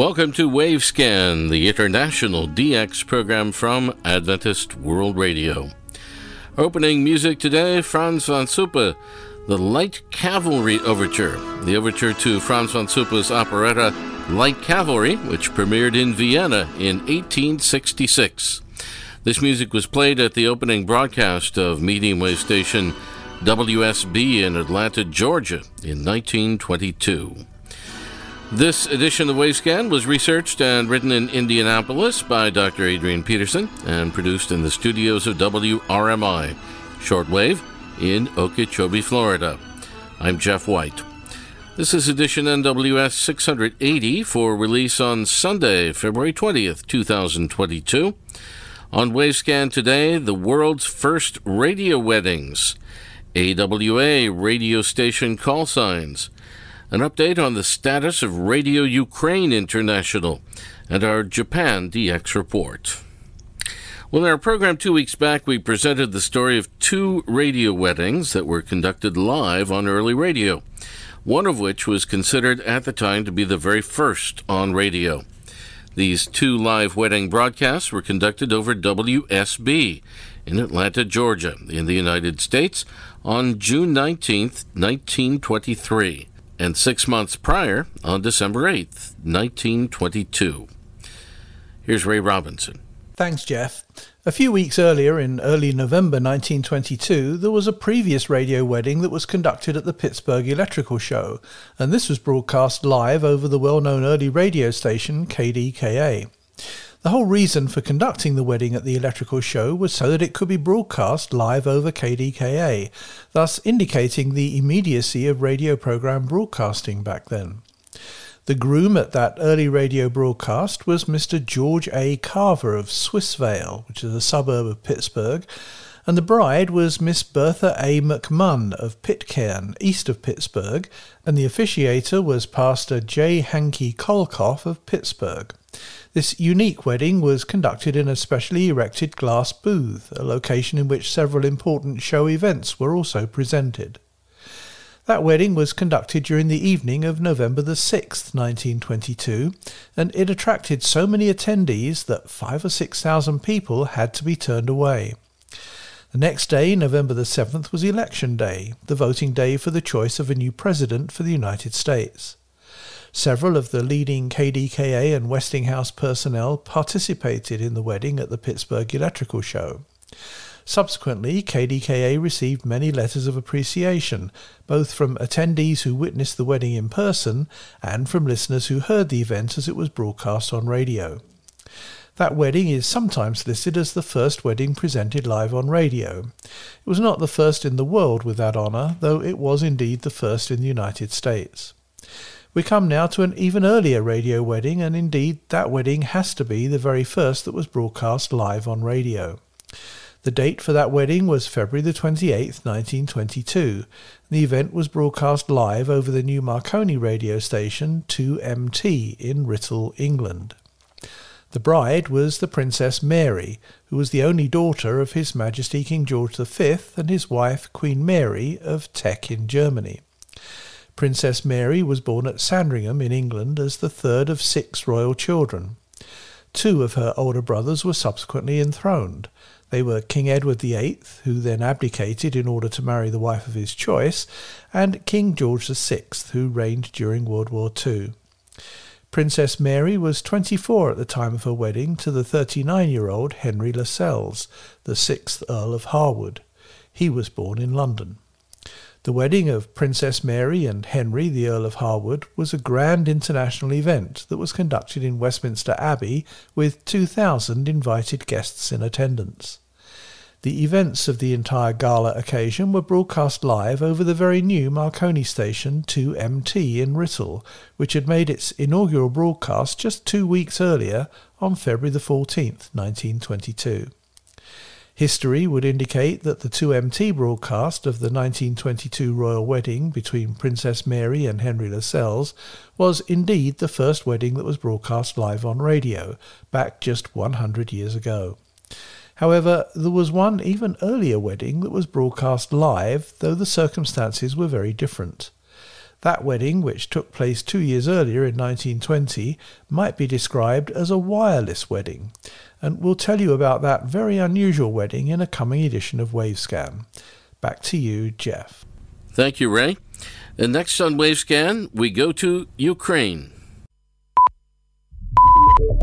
Welcome to WaveScan, the international DX program from Adventist World Radio. Opening music today, Franz von Suppe, the Light Cavalry Overture. The overture to Franz von Suppe's operetta, Light Cavalry, which premiered in Vienna in 1866. This music was played at the opening broadcast of medium wave station WSB in Atlanta, Georgia in 1922. This edition of WaveScan was researched and written in Indianapolis by Dr. Adrian Peterson and produced in the studios of WRMI, shortwave, in Okeechobee, Florida. I'm Jeff White. This is edition NWS 680 for release on Sunday, February 20th, 2022. On WaveScan today, the world's first radio weddings, AWA radio station call signs, an update on the status of Radio Ukraine International, and our Japan DX report. Well, in our program 2 weeks back, we presented the story of two radio weddings that were conducted live on early radio, one of which was considered at the time to be the very first on radio. These two live wedding broadcasts were conducted over WSB in Atlanta, Georgia, in the United States, on June 19, 1923. And 6 months prior, on December 8th, 1922. Here's Ray Robinson. Thanks, Jeff. A few weeks earlier, in early November 1922, there was a previous radio wedding that was conducted at the Pittsburgh Electrical Show, and this was broadcast live over the well-known early radio station KDKA. The whole reason for conducting the wedding at the electrical show was so that it could be broadcast live over KDKA, thus indicating the immediacy of radio program broadcasting back then. The groom at that early radio broadcast was Mr. George A. Carver of Swissvale, which is a suburb of Pittsburgh, and the bride was Miss Bertha A. McMunn of Pitcairn, east of Pittsburgh, and the officiator was Pastor J. Hanke Kolkoff of Pittsburgh. This unique wedding was conducted in a specially erected glass booth, a location in which several important show events were also presented. That wedding was conducted during the evening of November the 6th, 1922, and it attracted so many attendees that 5,000 or 6,000 people had to be turned away. The next day, November the 7th, was Election Day, the voting day for the choice of a new president for the United States. Several of the leading KDKA and Westinghouse personnel participated in the wedding at the Pittsburgh Electrical Show. Subsequently, KDKA received many letters of appreciation, both from attendees who witnessed the wedding in person and from listeners who heard the event as it was broadcast on radio. That wedding is sometimes listed as the first wedding presented live on radio. It was not the first in the world with that honour, though it was indeed the first in the United States. We come now to an even earlier radio wedding, and indeed that wedding has to be the very first that was broadcast live on radio. The date for that wedding was February the 28th, 1922. The event was broadcast live over the new Marconi radio station 2MT in Writtle, England. The bride was the Princess Mary, who was the only daughter of His Majesty King George V and his wife Queen Mary of Teck in Germany. Princess Mary was born at Sandringham in England as the third of 6 royal children. 2 of her older brothers were subsequently enthroned. They were King Edward VIII, who then abdicated in order to marry the wife of his choice, and King George VI, who reigned during World War II. Princess Mary was 24 at the time of her wedding to the 39-year-old Henry Lascelles, the 6th Earl of Harewood. He was born in London. The wedding of Princess Mary and Henry, the Earl of Harewood, was a grand international event that was conducted in Westminster Abbey with 2,000 invited guests in attendance. The events of the entire gala occasion were broadcast live over the very new Marconi station 2MT in Writtle, which had made its inaugural broadcast just 2 weeks earlier on February the 14th, 1922. History would indicate that the 2MT broadcast of the 1922 royal wedding between Princess Mary and Henry Lascelles was indeed the first wedding that was broadcast live on radio, back just 100 years ago. However, there was one even earlier wedding that was broadcast live, though the circumstances were very different. That wedding, which took place 2 years earlier in 1920, might be described as a wireless wedding, and we'll tell you about that very unusual wedding in a coming edition of WaveScan. Back to you, Jeff. Thank you, Ray. And next on WaveScan, we go to Ukraine.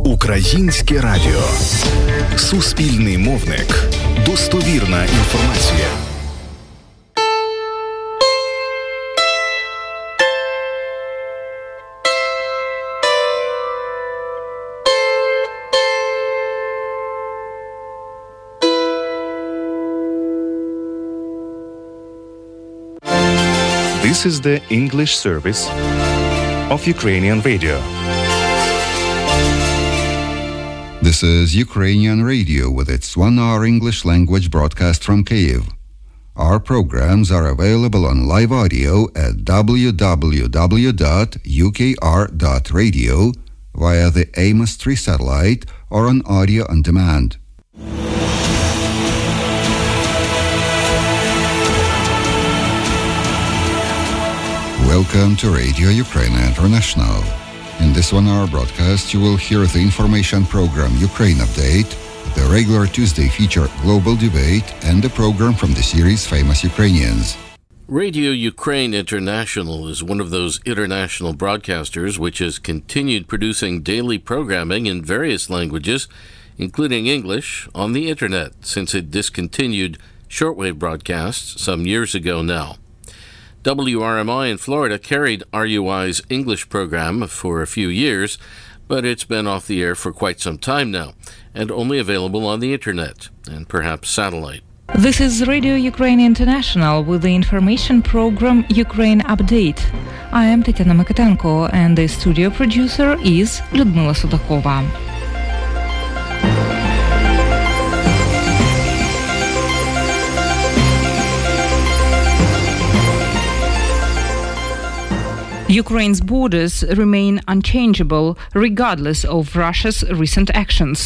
Українське радіо. Суспільний мовник. Достовірна інформація. This is the English service of Ukrainian Radio. This is Ukrainian Radio with its one-hour English-language broadcast from Kyiv. Our programs are available on live audio at www.ukr.radio via the Amos 3 satellite or on audio on demand. Welcome to Radio Ukraine International. In this one-hour broadcast, you will hear the information program Ukraine Update, the regular Tuesday feature Global Debate, and a program from the series Famous Ukrainians. Radio Ukraine International is one of those international broadcasters which has continued producing daily programming in various languages, including English, on the Internet since it discontinued shortwave broadcasts some years ago now. WRMI in Florida carried RUI's English program for a few years, but it's been off the air for quite some time now, and only available on the Internet, and perhaps satellite. This is Radio Ukraine International with the information program Ukraine Update. I am Tetyana Makhtenko, and the studio producer is Lyudmila Sudakova. Ukraine's borders remain unchangeable, regardless of Russia's recent actions.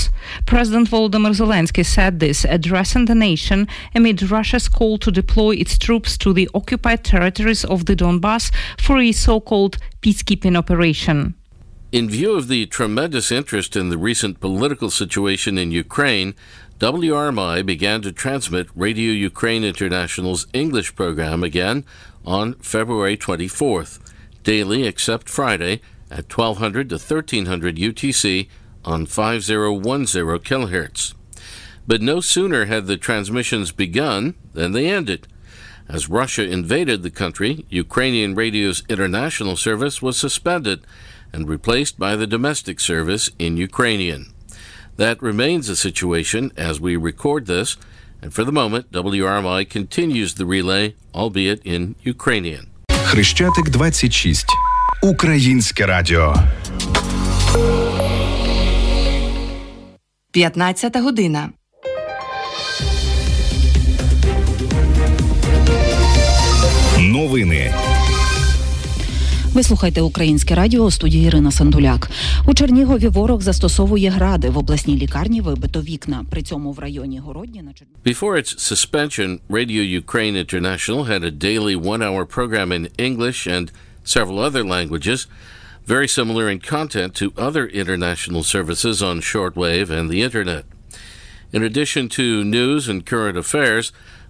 President Volodymyr Zelensky said this, addressing the nation amid Russia's call to deploy its troops to the occupied territories of the Donbas for a so-called peacekeeping operation. In view of the tremendous interest in the recent political situation in Ukraine, WRMI began to transmit Radio Ukraine International's English program again on February 24th. Daily except Friday at 1200 to 1300 UTC on 5010 kHz. But no sooner had the transmissions begun than they ended. As Russia invaded the country, Ukrainian radio's international service was suspended and replaced by the domestic service in Ukrainian. That remains the situation as we record this, and for the moment, WRMI continues the relay, albeit in Ukrainian. Хрещатик 26. Українське радіо. 15 година. Новини. Ви слухаєте Українське радіо у студії Ірина Сандуляк. У Чернігові ворог застосовує гради. В обласній лікарні вибито вікна. При цьому в районі Городніна... Before its suspension, Radio Ukraine International had a daily one-hour program in English and several other languages, very similar in content to other international services on shortwave and the Internet. In addition to news and current affairs,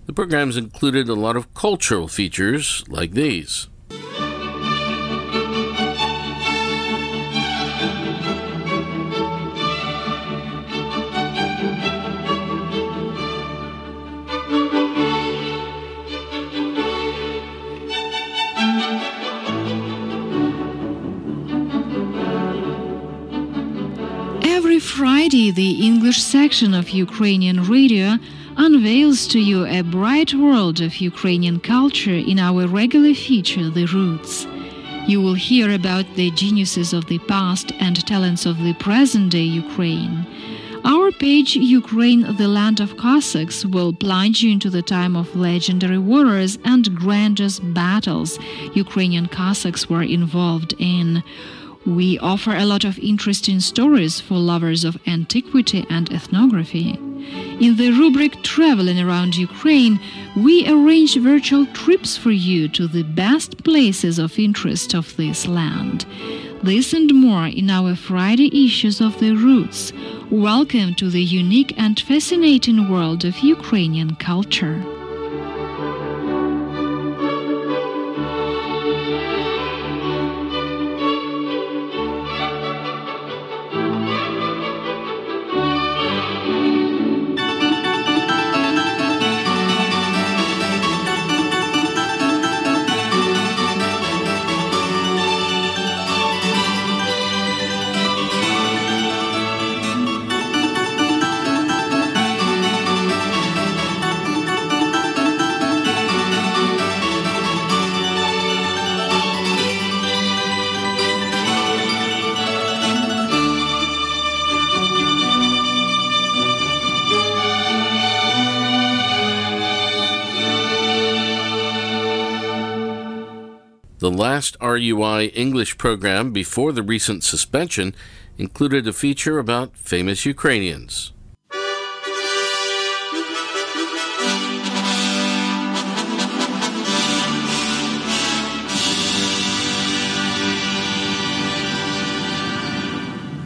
the programs included a lot of cultural features like these. Friday, the English section of Ukrainian Radio unveils to you a bright world of Ukrainian culture in our regular feature, The Roots. You will hear about the geniuses of the past and talents of the present-day Ukraine. Our page, Ukraine, the Land of Cossacks, will plunge you into the time of legendary warriors and grandiose battles Ukrainian Cossacks were involved in. We offer a lot of interesting stories for lovers of antiquity and ethnography. In the rubric Traveling Around Ukraine, we arrange virtual trips for you to the best places of interest of this land. This and more in our Friday issues of The Roots. Welcome to the unique and fascinating world of Ukrainian culture. The last RUI English program before the recent suspension included a feature about famous Ukrainians.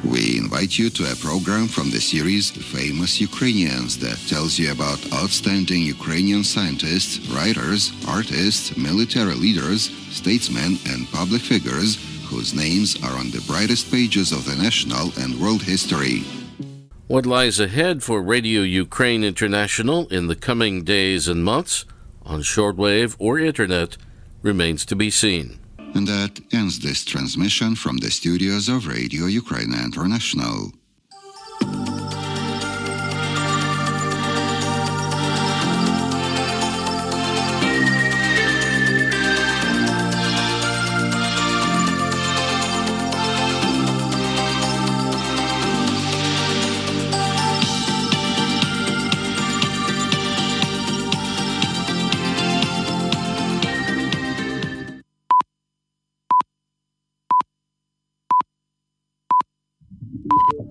We invite you to a program from the series Famous Ukrainians that tells you about outstanding Ukrainian scientists, writers, artists, military leaders, statesmen and public figures whose names are on the brightest pages of the national and world history. What lies ahead for Radio Ukraine International in the coming days and months, on shortwave or internet, remains to be seen. And that ends this transmission from the studios of Radio Ukraine International.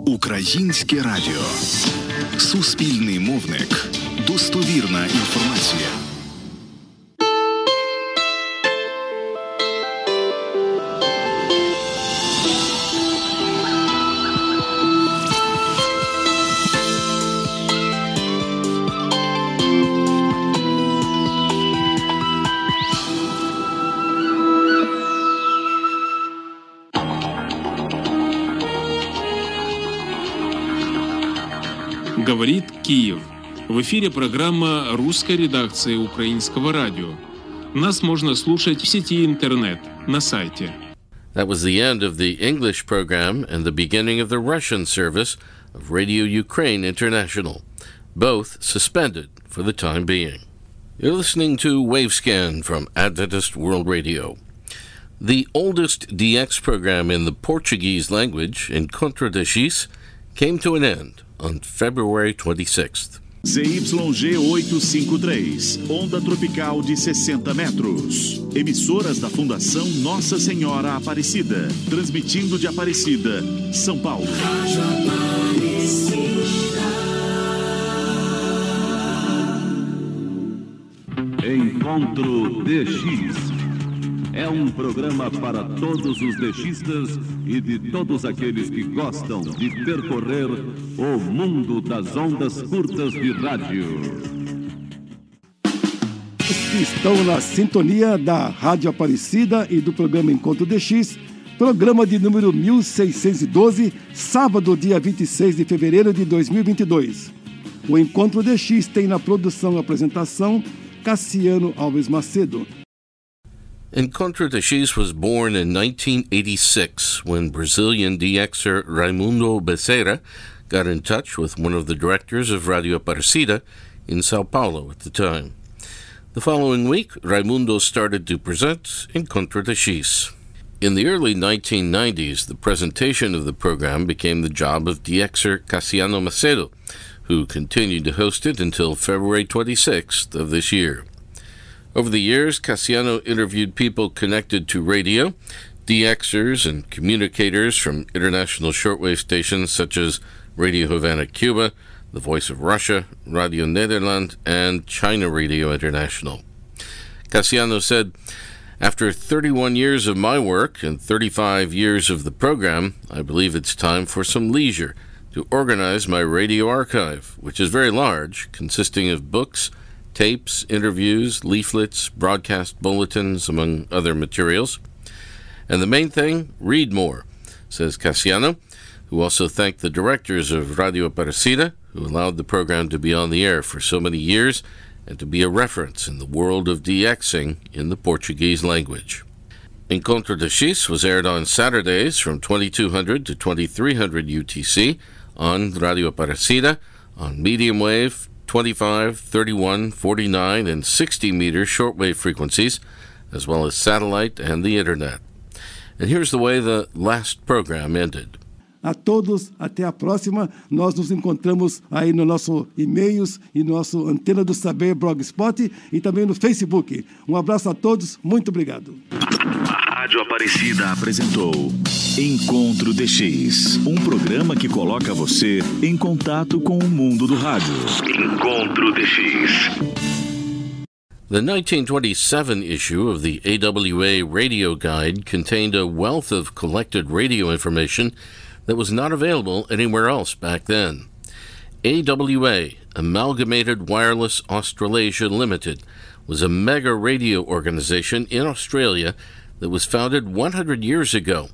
Українське радіо. Суспільний мовник. Достовірна інформація. Говорит Киев. В эфире программа русской редакции Украинского радио. Нас можно слушать в сети интернет, на сайте. That was the end of the English program and the beginning of the Russian service of Radio Ukraine International, both suspended for the time being. You're listening to WaveScan from Adventist World Radio. The oldest DX program in the Portuguese language, Encontro DX, came to an end on February 26th. ZYG 853, onda tropical de 60 metros. Emissoras da Fundação Nossa Senhora Aparecida, transmitindo de Aparecida, São Paulo. Rádio Aparecida. Encontro DX. É programa para todos os DXistas e de todos aqueles que gostam de percorrer o mundo das ondas curtas de rádio. Estão na sintonia da Rádio Aparecida e do programa Encontro DX, programa de número 1612, sábado, dia 26 de fevereiro de 2022. O Encontro DX tem na produção e apresentação Cassiano Alves Macedo. Encontro DX was born in 1986 when Brazilian DXer Raimundo Becerra got in touch with one of the directors of Radio Aparecida in Sao Paulo at the time. The following week, Raimundo started to present Encontro DX. In the early 1990s, the presentation of the program became the job of DXer Cassiano Macedo, who continued to host it until February 26th of this year. Over the years, Cassiano interviewed people connected to radio, DXers and communicators from international shortwave stations such as Radio Havana, Cuba, the Voice of Russia, Radio Nederland, and China Radio International. Cassiano said, "After 31 years of my work and 35 years of the program, I believe it's time for some leisure to organize my radio archive, which is very large, consisting of books, tapes, interviews, leaflets, broadcast bulletins, among other materials. And the main thing, read more," says Cassiano, who also thanked the directors of Radio Aparecida, who allowed the program to be on the air for so many years and to be a reference in the world of DXing in the Portuguese language. Encontro DX was aired on Saturdays from 2200 to 2300 UTC on Radio Aparecida on medium wave, 25, 31, 49, and 60-meter shortwave frequencies, as well as satellite and the internet. And here's the way the last program ended. A todos, até a próxima. Nós nos encontramos aí no nosso e-mails e nosso Antena do Saber Blogspot e também no Facebook. Abraço a todos, muito obrigado. A Rádio Aparecida apresentou Encontro DX, programa que coloca você em contato com o mundo do rádio. Encontro DX. The 1927 issue of the AWA Radio Guide contained a wealth of collected radio information that was not available anywhere else back then. AWA, Amalgamated Wireless Australasia Limited, was a mega radio organization in Australia that was founded 100 years ago,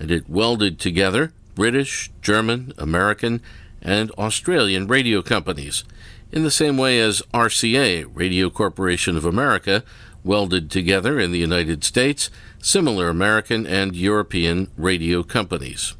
and it welded together British, German, American, and Australian radio companies, in the same way as RCA, Radio Corporation of America, welded together in the United States similar American and European radio companies.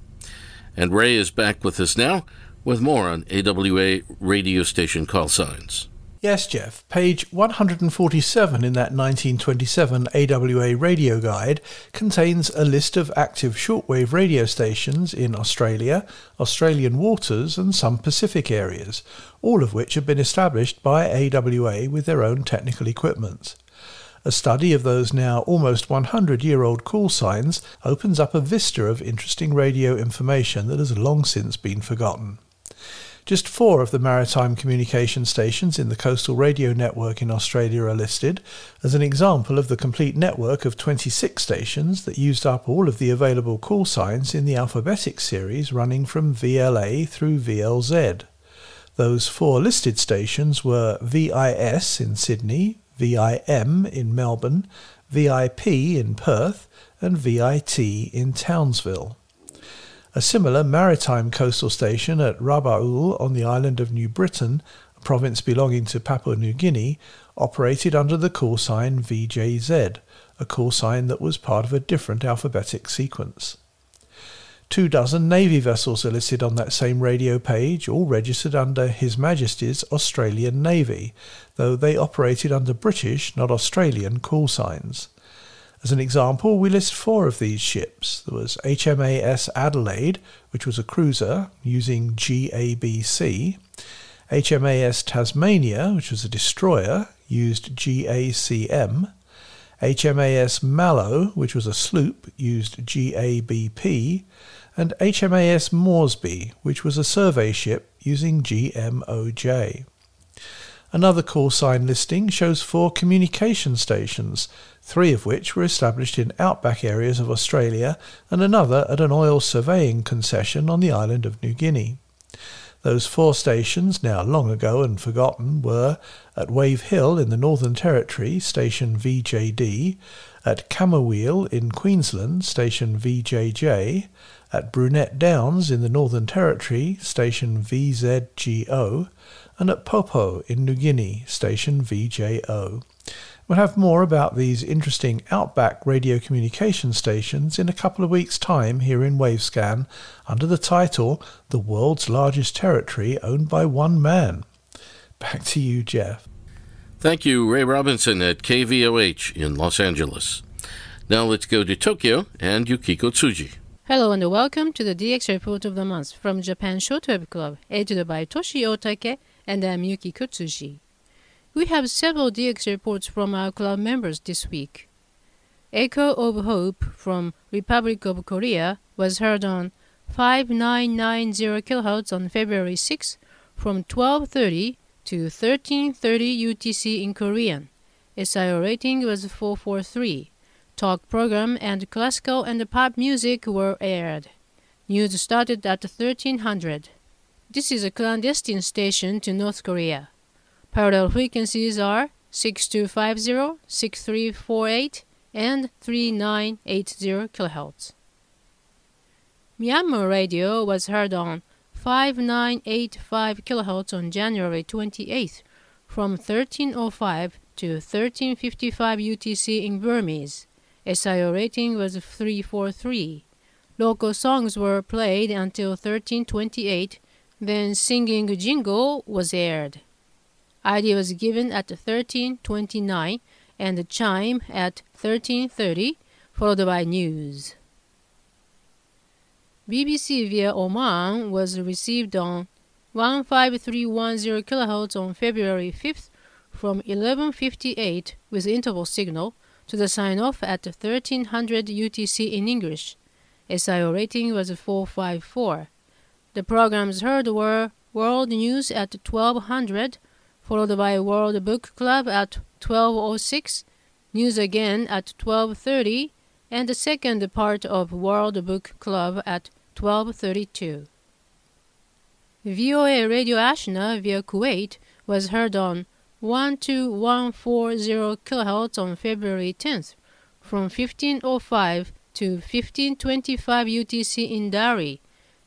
And Ray is back with us now with more on AWA radio station call signs. Yes, Jeff. Page 147 in that 1927 AWA radio guide contains a list of active shortwave radio stations in Australia, Australian waters, and some Pacific areas, all of which have been established by AWA with their own technical equipment. A study of those now almost 100-year-old call signs opens up a vista of interesting radio information that has long since been forgotten. Just 4 of the maritime communication stations in the coastal radio network in Australia are listed as an example of the complete network of 26 stations that used up all of the available call signs in the alphabetic series running from VLA through VLZ. Those 4 listed stations were VIS in Sydney, VIM in Melbourne, VIP in Perth, and VIT in Townsville. A similar maritime coastal station at Rabaul on the island of New Britain, a province belonging to Papua New Guinea, operated under the call sign VJZ, a call sign that was part of a different alphabetic sequence. 2 dozen Navy vessels are listed on that same radio page, all registered under His Majesty's Australian Navy, though they operated under British, not Australian, call signs. As an example, we list 4 of these ships. There was HMAS Adelaide, which was a cruiser, using GABC. HMAS Tasmania, which was a destroyer, used GACM. HMAS Mallow, which was a sloop, used GABP. And HMAS Moresby, which was a survey ship, using GMOJ. Another call sign listing shows 4 communication stations, 3 of which were established in outback areas of Australia and another at an oil surveying concession on the island of New Guinea. Those 4 stations, now long ago and forgotten, were at Wave Hill in the Northern Territory, station VJD, at Cammerwell in Queensland, station VJJ, at Brunette Downs in the Northern Territory, station VZGO, and at Popo in New Guinea, station VJO. We'll have more about these interesting outback radio communication stations in a couple of weeks' time here in WaveScan under the title, The World's Largest Territory Owned by One Man. Back to you, Jeff. Thank you, Ray Robinson at KVOH in Los Angeles. Now let's go to Tokyo and Yukiko Tsuji. Hello and welcome to the DX Report of the Month from Japan Shortwave Club, edited by Toshi Otake, and I'm Yukiko Tsuji. We have several DX reports from our club members this week. Echo of Hope from Republic of Korea was heard on 5990 kHz on February 6 from 1230 to 1330 UTC in Korean. SIO rating was 443. Talk program and classical and pop music were aired. News started at 1300. This is a clandestine station to North Korea. Parallel frequencies are 6250, 6348, and 3980 kHz. Myanmar radio was heard on 5985 kHz on January 28th from 1305 to 1355 UTC in Burmese. SIO rating was 343. Local songs were played until 1328, then Singing Jingle was aired. ID was given at 1329 and a chime at 1330, followed by news. BBC via Oman was received on 15310 kHz on February 5th from 1158 with interval signal to the sign-off at 1300 UTC in English. SIO rating was 454. The programs heard were World News at 1200, followed by World Book Club at 1206, News Again at 1230, and the second part of World Book Club at 1232. VOA Radio Ashna via Kuwait was heard on 12140 kHz on February 10th from 1505 to 1525 UTC in Dari.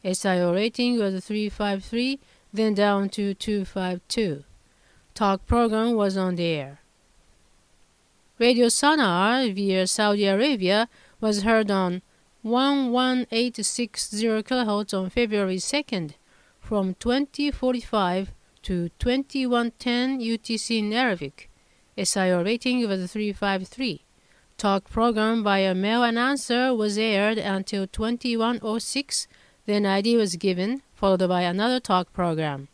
SIO rating was 353, then down to 252. Talk program was on the air. Radio Sana'a via Saudi Arabia was heard on 11860 kHz on February 2nd from 2045 to 2110 UTC in Arabic. SIO rating was 353. Talk program by a male announcer was aired until 2106, then ID was given, followed by another talk program.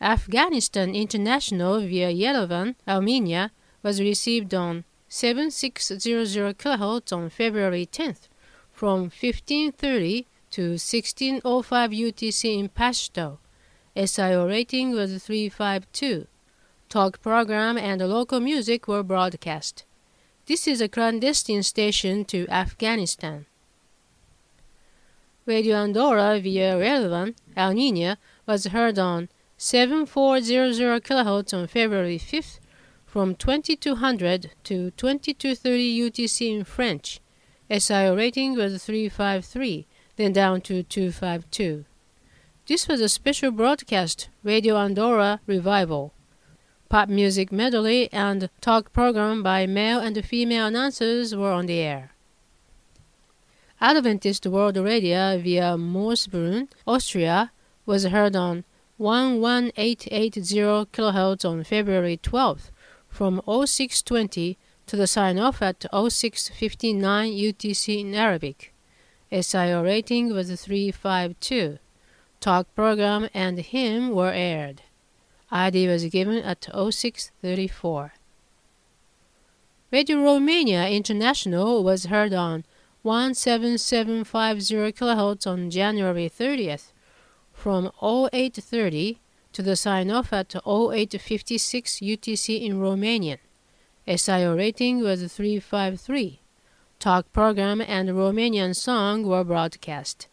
Afghanistan International via Yerevan, Armenia, was received on 7600 kHz on February 10th from 1530 to 1605 UTC in Pashto. SIO rating was 352. Talk program and local music were broadcast. This is a clandestine station to Afghanistan. Radio Andorra via Yerevan, Armenia, was heard on 7400 kHz on February 5th from 2200 to 2230 UTC in French. SIO rating was 353, then down to 252. This was a special broadcast, Radio Andorra Revival. Pop music medley and talk program by male and female announcers were on the air. Adventist World Radio via Moosbrunn, Austria, was heard on 11880 kHz on February 12th from 0620 to the sign-off at 0659 UTC in Arabic. SIO rating was 352. Talk program and hymn were aired. ID was given at 0634. Radio Romania International was heard on 17750 kHz on January 30th. From 0830 to the sign-off at 0856 UTC in Romanian. SIO rating was 353. Talk program and Romanian song were broadcast.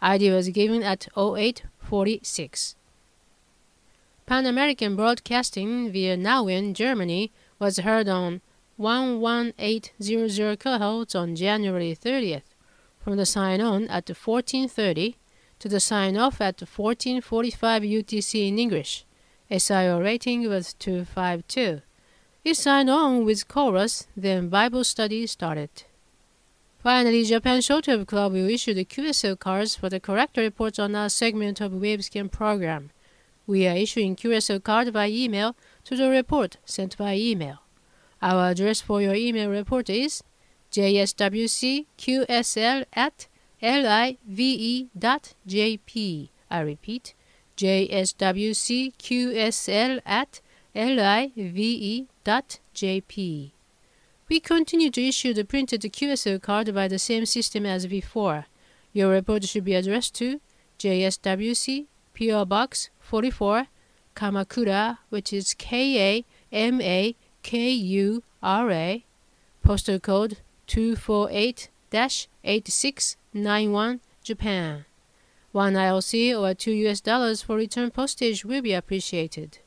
ID was given at 0846. Pan-American Broadcasting via Nauen, Germany, was heard on 11800 kHz on January 30th, from the sign-on at 1430 to the sign-off at 1445 UTC in English. SIO rating was 252. It signed on with chorus, then Bible study started. Finally, Japan Shortwave Club will issue the QSL cards for the correct reports on our segment of WaveScan program. We are issuing QSL card by email to the report sent by email. Our address for your email report is jswcqsl@live.jp. I repeat, jswcqsl@live.jp. We continue to issue the printed QSL card by the same system as before. Your report should be addressed to jswcqsl@live.jp. P.O. Box 44, Kamakura, which is K-A-M-A-K-U-R-A, postal code 248-8691, Japan. One IOC or $2 for return postage will be appreciated.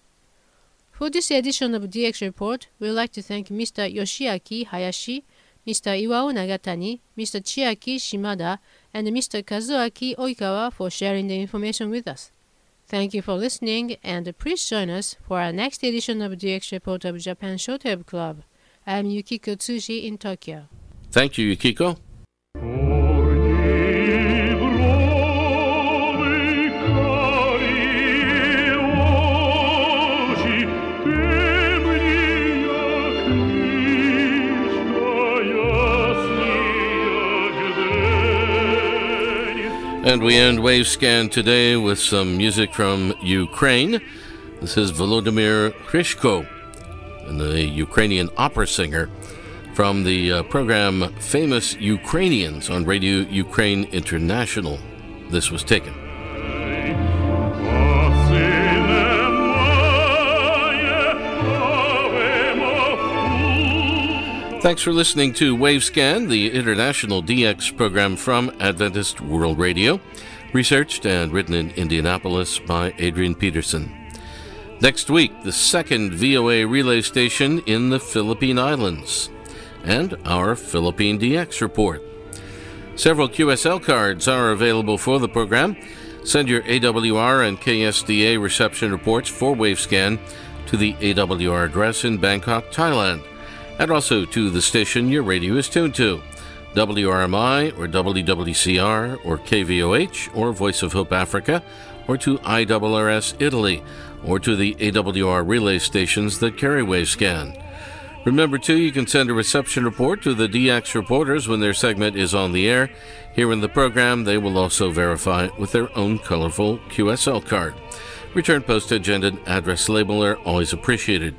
For this edition of DX Report, we would like to thank Mr. Yoshiaki Hayashi, Mr. Iwao Nagatani, Mr. Chiaki Shimada, and Mr. Kazuaki Oikawa for sharing the information with us. Thank you for listening, and please join us for our next edition of DX Report of Japan Shortwave Club. I am Yukiko Tsuji in Tokyo. Thank you, Yukiko. And we end WaveScan today with some music from Ukraine. This is Volodymyr Kryshko, the Ukrainian opera singer, from the program Famous Ukrainians on Radio Ukraine International. This was taken. Thanks for listening to WaveScan, the international DX program from Adventist World Radio, researched and written in Indianapolis by Adrian Peterson. Next week, the second VOA relay station in the Philippine Islands, and our Philippine DX report. Several QSL cards are available for the program. Send your AWR and KSDA reception reports for WaveScan to the AWR address in Bangkok, Thailand, and also to the station your radio is tuned to, WRMI or WWCR or KVOH or Voice of Hope Africa, or to IRRS Italy, or to the AWR relay stations that carry WaveScan. Remember, too, you can send a reception report to the DX reporters when their segment is on the air. Here in the program, they will also verify it with their own colorful QSL card. Return postage and an address label are always appreciated.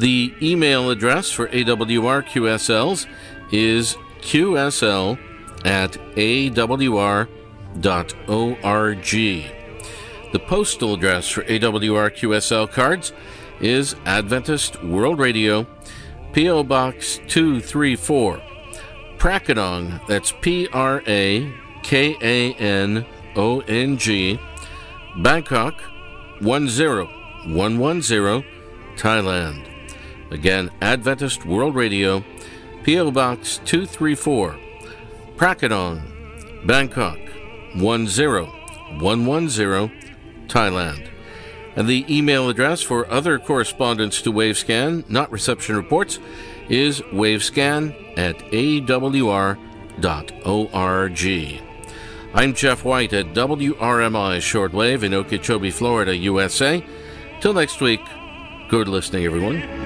The email address for AWR QSLs is qsl@awr.org. The postal address for AWR QSL cards is Adventist World Radio, P.O. Box 234, Prakanong, that's P-R-A-K-A-N-O-N-G, Bangkok 10110, Thailand. Again, Adventist World Radio, P.O. Box 234, Prakanong, Bangkok 10110, Thailand. And the email address for other correspondence to WaveScan, not reception reports, is wavescan@awr.org. I'm Jeff White at WRMI Shortwave in Okeechobee, Florida, USA. Till next week, good listening, everyone.